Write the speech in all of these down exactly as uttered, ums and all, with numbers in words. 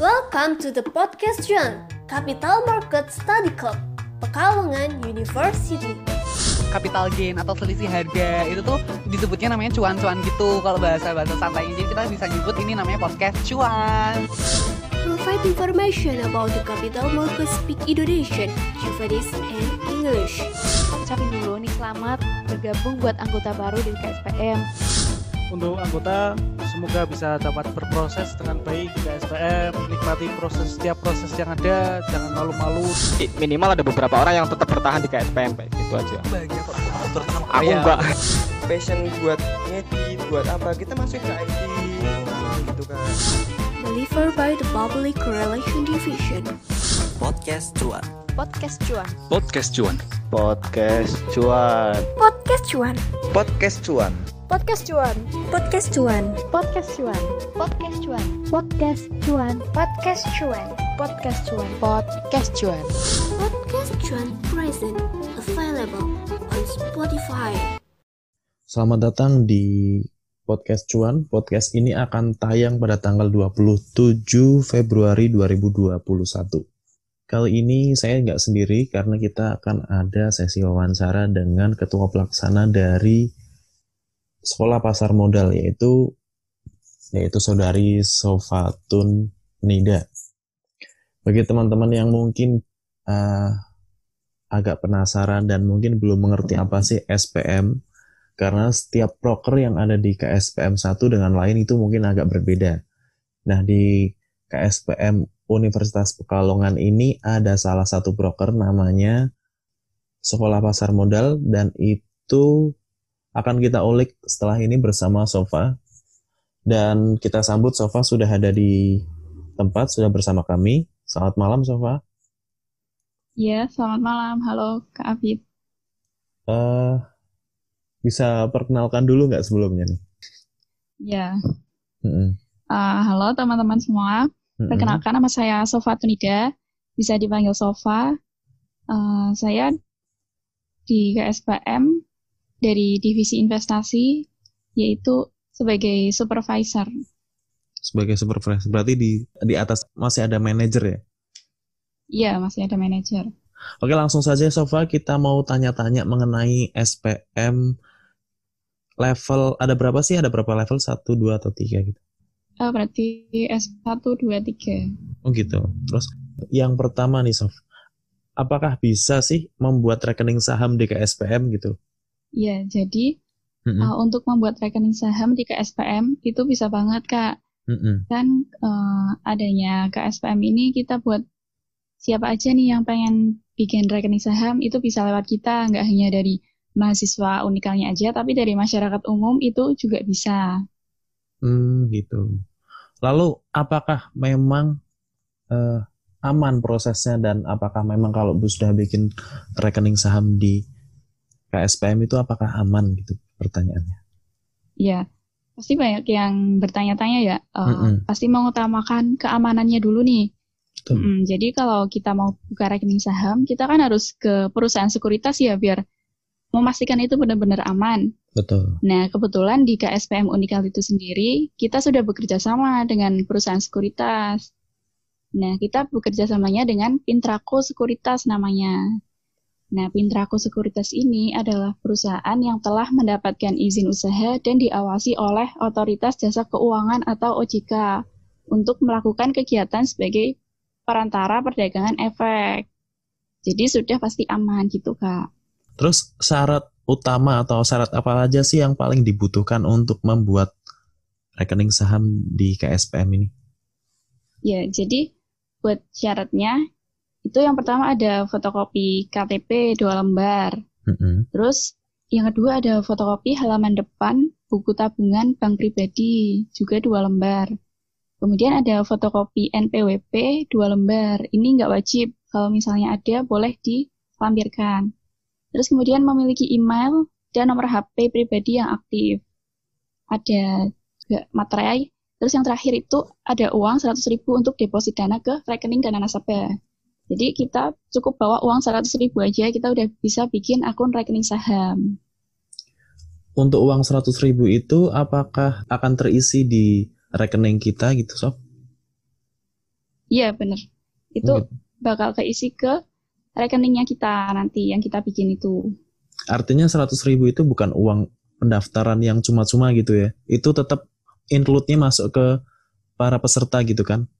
Welcome to the podcast Cuan Capital Market Study Club, Pekalongan University. Capital gain atau selisih harga itu tuh disebutnya namanya cuan-cuan gitu kalau bahasa-bahasa santainya. Jadi kita bisa nyebut ini namanya podcast cuan. Provide information about the capital market, speak Indonesian, Japanese, and English. Ucapin dulu nih selamat bergabung buat anggota baru di K S P M. Untuk anggota, semoga bisa dapat berproses dengan baik di K S P M, nikmati proses setiap proses yang ada, jangan malu-malu. Minimal ada beberapa orang yang tetap bertahan di K S P M, kayak gitu aja. Banyak kok, terutama aku enggak. Passion buat ngedit, buat apa, kita masuk ke I T, gitu kan. Delivered by the Public Relation Division. Podcast Cuan. Podcast Cuan. Podcast Cuan. Podcast Cuan. Podcast Cuan. Podcast Cuan. Podcast Cuan. Podcast Cuan. Podcast Cuan. Podcast Cuan. Podcast Cuan. Podcast Cuan. Podcast Cuan. Podcast Cuan. Podcast Cuan present available on Spotify. Selamat datang di Podcast Cuan. Podcast ini akan tayang pada tanggal dua puluh tujuh Februari dua ribu dua puluh satu. Kali ini saya nggak sendiri karena kita akan ada sesi wawancara dengan ketua pelaksana dari Sekolah Pasar Modal, yaitu yaitu saudari Sofatun Nida. Bagi teman-teman yang mungkin uh, agak penasaran dan mungkin belum mengerti apa sih S P M, karena setiap broker yang ada di K S P M satu dengan lain itu mungkin agak berbeda. Nah, di K S P M Universitas Pekalongan ini ada salah satu broker namanya Sekolah Pasar Modal, dan itu akan kita ulik setelah ini bersama Sofa. Dan kita sambut Sofa sudah ada di tempat, sudah bersama kami. Selamat malam, Sofa. Iya, selamat malam. Halo, Kak Afid. Eh... Uh, Bisa perkenalkan dulu nggak sebelumnya nih? Ya. Mm-hmm. Uh, halo teman-teman semua. Mm-hmm. Perkenalkan, nama saya Sofatun Nida. Bisa dipanggil Sofa. Uh, saya di K S P M dari Divisi Investasi, yaitu sebagai supervisor. Sebagai supervisor. Berarti di di atas masih ada manajer ya? Iya, masih ada manajer. Oke, langsung saja Sofa, kita mau tanya-tanya mengenai S P M. Level, ada berapa sih? Ada berapa level? satu, dua, atau tiga gitu? Oh, berarti S satu, dua, tiga. Oh gitu. Terus yang pertama nih Sof, apakah bisa sih membuat rekening saham di K S P M gitu? Ya, jadi mm-hmm. uh, untuk membuat rekening saham di K S P M itu bisa banget, Kak. Mm-hmm. Dan uh, adanya K S P M ini kita buat siapa aja nih yang pengen bikin rekening saham itu bisa lewat kita, nggak hanya dari mahasiswa unikalnya aja, tapi dari masyarakat umum itu juga bisa. Hmm, gitu. Lalu, apakah memang eh, aman prosesnya, dan apakah memang kalau sudah bikin rekening saham di K S P M itu apakah aman gitu pertanyaannya? Iya, pasti banyak yang bertanya-tanya ya. Uh, pasti mengutamakan keamanannya dulu nih. Hmm, jadi kalau kita mau buka rekening saham, kita kan harus ke perusahaan sekuritas ya, biar memastikan itu benar-benar aman. Betul. Nah, kebetulan di K S P M Unikal itu sendiri, kita sudah bekerja sama dengan perusahaan sekuritas. Nah, kita bekerja samanya dengan Pintraco Sekuritas namanya. Nah, Pintraco Sekuritas ini adalah perusahaan yang telah mendapatkan izin usaha dan diawasi oleh Otoritas Jasa Keuangan atau O J K untuk melakukan kegiatan sebagai perantara perdagangan efek. Jadi sudah pasti aman gitu, Kak. Terus syarat utama atau syarat apa aja sih yang paling dibutuhkan untuk membuat rekening saham di K S P M ini? Ya, jadi buat syaratnya itu yang pertama ada fotokopi K T P dua lembar. Mm-hmm. Terus yang kedua ada fotokopi halaman depan buku tabungan bank pribadi juga dua lembar. Kemudian ada fotokopi N P W P dua lembar. Ini nggak wajib. Kalau misalnya ada, boleh dilampirkan. Terus kemudian memiliki email dan nomor H P pribadi yang aktif. Ada juga materai. Terus yang terakhir itu ada uang seratus ribu rupiah untuk deposit dana ke rekening dana nasabah. Jadi kita cukup bawa uang seratus ribu rupiah aja, kita udah bisa bikin akun rekening saham. Untuk uang seratus ribu rupiah itu apakah akan terisi di rekening kita gitu, Sof? Iya benar. Itu hmm. bakal keisi ke rekeningnya kita nanti yang kita bikin itu. Artinya seratus ribu itu bukan uang pendaftaran yang cuma-cuma gitu ya. Itu tetap include-nya masuk ke para peserta gitu kan?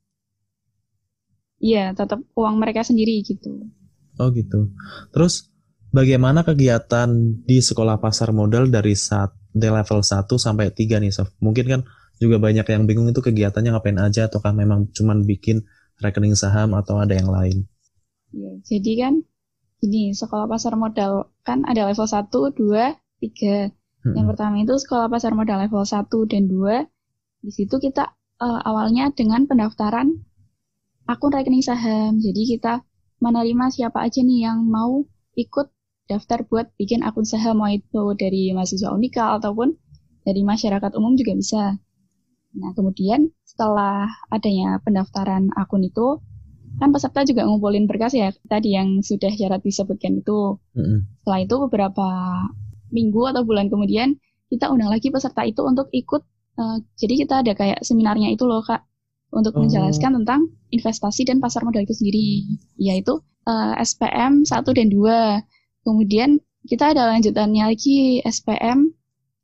Iya, tetap uang mereka sendiri gitu. Oh gitu. Terus bagaimana kegiatan di Sekolah Pasar Modal dari saat level satu sampai tiga nih, Sof? Mungkin kan juga banyak yang bingung itu kegiatannya ngapain aja, ataukah memang cuman bikin rekening saham atau ada yang lain? Ya, jadi kan ini Sekolah Pasar Modal kan ada level satu, dua, tiga. Hmm. Yang pertama itu Sekolah Pasar Modal level satu dan dua. Di situ kita uh, awalnya dengan pendaftaran akun rekening saham. Jadi kita menerima siapa aja nih yang mau ikut daftar buat bikin akun saham, mau itu dari mahasiswa Unika ataupun dari masyarakat umum juga bisa. Nah, kemudian setelah adanya pendaftaran akun itu, kan peserta juga ngumpulin berkas ya, tadi yang sudah syarat disebutkan itu. Mm-hmm. Setelah itu beberapa minggu atau bulan kemudian, kita undang lagi peserta itu untuk ikut. Uh, jadi kita ada kayak seminarnya itu loh, Kak, untuk oh. menjelaskan tentang investasi dan pasar modal itu sendiri, yaitu uh, S P M satu dan dua. Kemudian kita ada lanjutannya lagi, S P M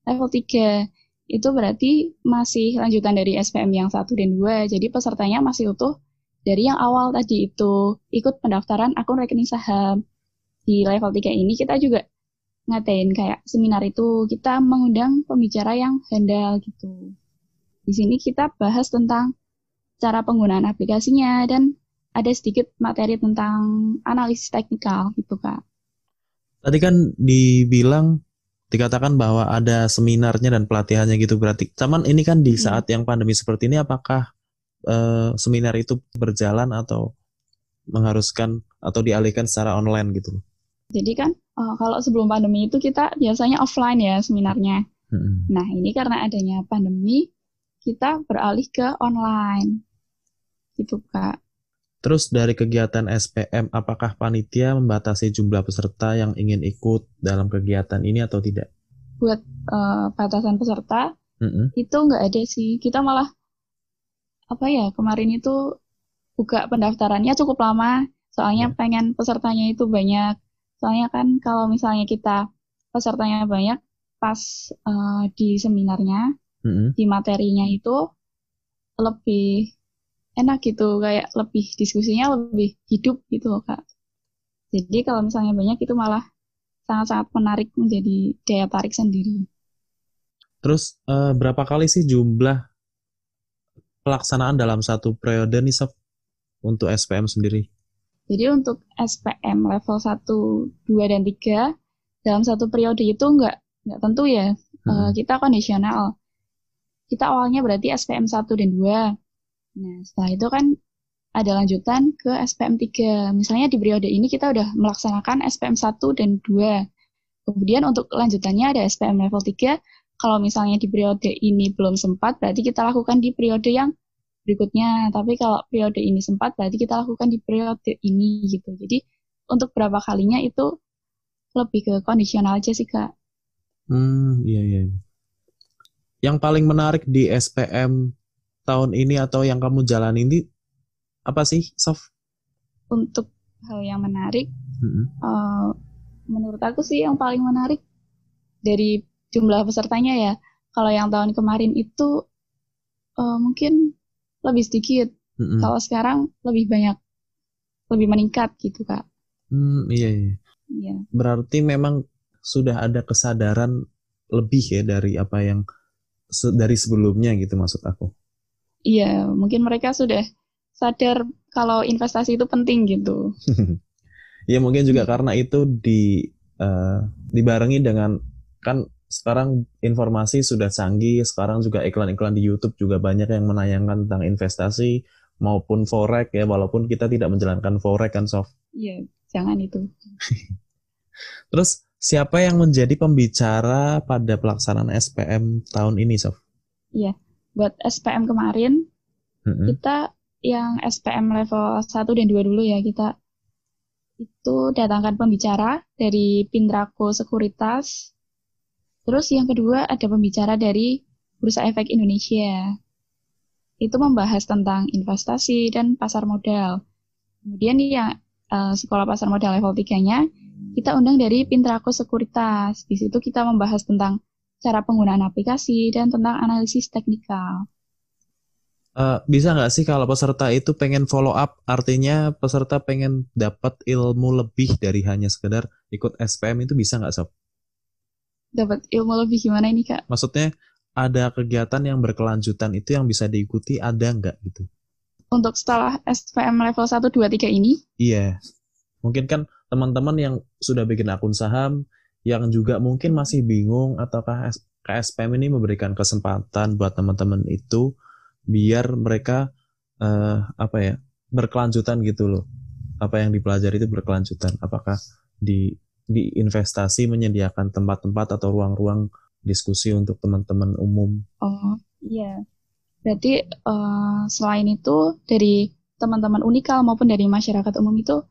level tiga. Itu berarti masih lanjutan dari S P M yang satu dan dua. Jadi pesertanya masih utuh dari yang awal tadi itu, ikut pendaftaran akun rekening saham. Di level tiga ini kita juga ngadain kayak seminar itu, kita mengundang pembicara yang handal gitu. Di sini kita bahas tentang cara penggunaan aplikasinya dan ada sedikit materi tentang analisis teknikal gitu, Kak. Tadi kan dibilang, dikatakan bahwa ada seminarnya dan pelatihannya gitu, berarti. Cuman ini kan di saat yang pandemi seperti ini, apakah seminar itu berjalan atau mengharuskan atau dialihkan secara online gitu? Jadi kan kalau sebelum pandemi itu kita biasanya offline ya seminarnya. Hmm. Nah ini karena adanya pandemi kita beralih ke online gitu, Kak. Terus dari kegiatan S P M, apakah panitia membatasi jumlah peserta yang ingin ikut dalam kegiatan ini atau tidak? Buat uh, batasan peserta hmm. itu nggak ada sih. Kita malah apa ya, kemarin itu buka pendaftarannya cukup lama, soalnya hmm. pengen pesertanya itu banyak. Soalnya kan kalau misalnya kita pesertanya banyak, pas uh, di seminarnya, hmm. di materinya itu lebih enak gitu, kayak lebih diskusinya lebih hidup gitu loh, Kak. Jadi kalau misalnya banyak itu malah sangat-sangat menarik, menjadi daya tarik sendiri. Terus uh, berapa kali sih jumlah pelaksanaan dalam satu periode nih, Sof, untuk S P M sendiri? Jadi untuk S P M level satu, dua, dan tiga, dalam satu periode itu nggak, nggak tentu ya, hmm. e, kita kondisional. Kita awalnya berarti S P M satu dan dua, nah setelah itu kan ada lanjutan ke S P M tiga. Misalnya di periode ini kita udah melaksanakan S P M satu dan dua, kemudian untuk lanjutannya ada S P M level tiga. Kalau misalnya di periode ini belum sempat, berarti kita lakukan di periode yang berikutnya. Tapi kalau periode ini sempat, berarti kita lakukan di periode ini gitu. Jadi untuk berapa kalinya itu lebih ke kondisional aja sih, Kak. Hmm, iya iya. Yang paling menarik di S P M tahun ini atau yang kamu jalanin di apa sih, Sof? Untuk hal yang menarik, mm-hmm. uh, menurut aku sih yang paling menarik dari jumlah pesertanya ya, kalau yang tahun kemarin itu uh, mungkin lebih sedikit, mm-hmm. kalau sekarang lebih banyak, lebih meningkat gitu, Kak. Mm, iya, iya. Yeah. Berarti memang sudah ada kesadaran lebih ya dari apa yang se- dari sebelumnya gitu, maksud aku. Iya, yeah, mungkin mereka sudah sadar kalau investasi itu penting gitu. Iya, yeah, mungkin juga karena itu di uh, dibarengi dengan kan. Sekarang informasi sudah canggih, sekarang juga iklan-iklan di YouTube juga banyak yang menayangkan tentang investasi maupun forex ya, walaupun kita tidak menjalankan forex kan, Sof? Iya, jangan itu. Terus siapa yang menjadi pembicara pada pelaksanaan S P M tahun ini, Sof? Iya, buat S P M kemarin, mm-hmm. kita yang S P M level satu dan dua dulu ya, kita itu datangkan pembicara dari Pintraco Sekuritas. Terus yang kedua ada pembicara dari Bursa Efek Indonesia. itu membahas tentang investasi dan pasar modal. Kemudian yang uh, Sekolah Pasar Modal level tiga-nya, kita undang dari Pintraco Sekuritas. Di situ kita membahas tentang cara penggunaan aplikasi dan tentang analisis teknikal. Uh, bisa nggak sih kalau peserta itu pengen follow up, artinya peserta pengen dapat ilmu lebih dari hanya sekedar ikut S P M itu bisa nggak, Sob? Dapat ilmu lebih gimana ini, Kak? Maksudnya ada kegiatan yang berkelanjutan itu yang bisa diikuti, ada nggak gitu? Untuk setelah S P M level satu, dua, tiga ini? Iya. Mungkin kan teman-teman yang sudah bikin akun saham, yang juga mungkin masih bingung, ataukah K S P M ini memberikan kesempatan buat teman-teman itu biar mereka uh, apa ya berkelanjutan gitu loh, apa yang dipelajari itu berkelanjutan. Apakah di di investasi menyediakan tempat-tempat atau ruang-ruang diskusi untuk teman-teman umum? Oh iya, berarti uh, selain itu dari teman-teman Unikal maupun dari masyarakat umum itu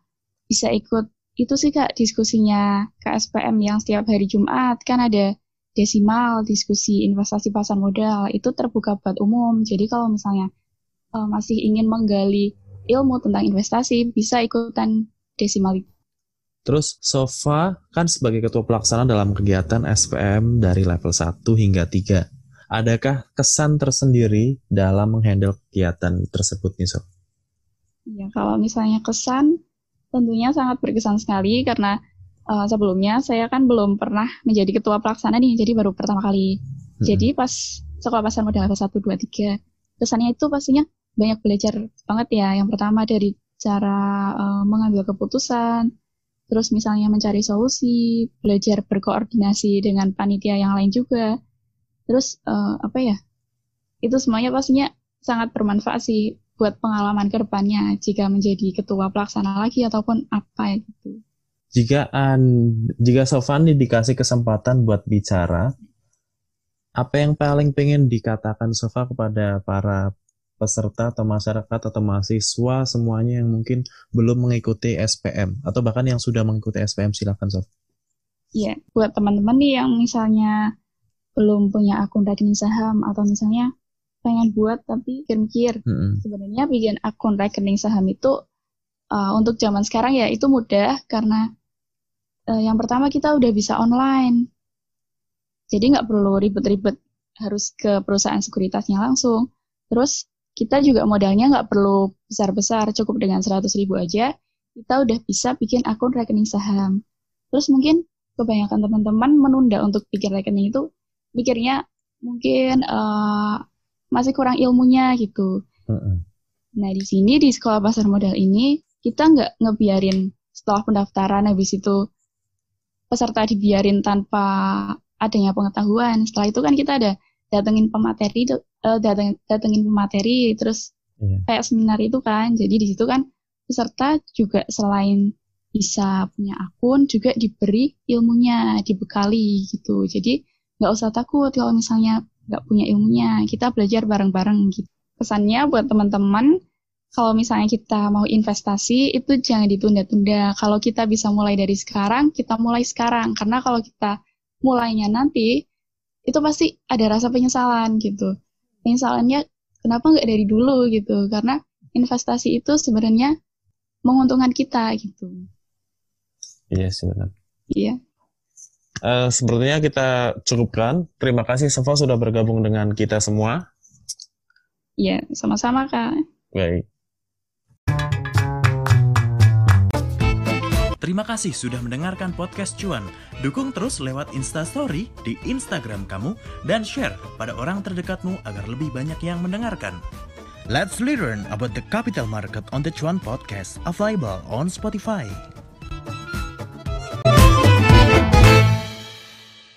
bisa ikut itu sih, Kak, diskusinya K S P M yang setiap hari Jumat kan ada Desimal, diskusi investasi pasar modal, itu terbuka buat umum. Jadi kalau misalnya uh, masih ingin menggali ilmu tentang investasi, bisa ikutan Desimal. Terus Sofa kan sebagai ketua pelaksana dalam kegiatan S P M dari level satu hingga tiga. Adakah kesan tersendiri dalam menghandle kegiatan tersebut nih, Sof? Ya, kalau misalnya kesan, tentunya sangat berkesan sekali karena Uh, sebelumnya saya kan belum pernah menjadi ketua pelaksana nih, jadi baru pertama kali. Hmm. Jadi pas Sekolah Pasar Modal satu, dua, tiga, kesannya itu pastinya banyak belajar banget ya. Yang pertama dari cara uh, mengambil keputusan, terus misalnya mencari solusi, belajar berkoordinasi dengan panitia yang lain juga. Terus uh, apa ya, itu semuanya pastinya sangat bermanfaat sih buat pengalaman ke depannya jika menjadi ketua pelaksana lagi ataupun apa gitu. Jika an, jika Sofandi dikasih kesempatan buat bicara, apa yang paling pengen dikatakan Sofa kepada para peserta atau masyarakat atau mahasiswa semuanya yang mungkin belum mengikuti S P M atau bahkan yang sudah mengikuti S P M, silakan Sof. Iya, buat teman-teman nih yang misalnya belum punya akun rekening saham atau misalnya pengen buat tapi mikir-mikir, mm-hmm. sebenarnya bikin akun rekening saham itu Uh, untuk zaman sekarang ya itu mudah karena uh, yang pertama kita udah bisa online, jadi nggak perlu ribet-ribet harus ke perusahaan sekuritasnya langsung. Terus kita juga modalnya nggak perlu besar-besar, cukup dengan seratus ribu aja kita udah bisa bikin akun rekening saham. Terus mungkin kebanyakan teman-teman menunda untuk bikin rekening itu mikirnya mungkin uh, masih kurang ilmunya gitu. Uh-uh. Nah di sini di Sekolah Pasar Modal ini kita nggak ngebiarin setelah pendaftaran habis itu peserta dibiarin tanpa adanya pengetahuan. Setelah itu kan kita ada datengin pemateri, dateng, datengin pemateri, terus iya. kayak seminar itu kan. Jadi di situ kan peserta juga selain bisa punya akun juga diberi ilmunya, dibekali gitu. Jadi nggak usah takut kalau misalnya nggak punya ilmunya, kita belajar bareng-bareng gitu. Pesannya buat teman-teman, kalau misalnya kita mau investasi, itu jangan ditunda-tunda. Kalau kita bisa mulai dari sekarang, kita mulai sekarang. Karena kalau kita mulainya nanti, itu pasti ada rasa penyesalan gitu. Penyesalannya, kenapa nggak dari dulu gitu. Karena investasi itu sebenarnya menguntungkan kita gitu. Iya, yes, sebenarnya. Iya. Uh, sepertinya kita cukupkan. Terima kasih Sefa sudah bergabung dengan kita semua. Iya, sama-sama, Kak. Baik. Terima kasih sudah mendengarkan podcast Cuan. Dukung terus lewat Instastory di Instagram kamu dan share pada orang terdekatmu agar lebih banyak yang mendengarkan. Let's learn about the capital market on the Cuan podcast available on Spotify.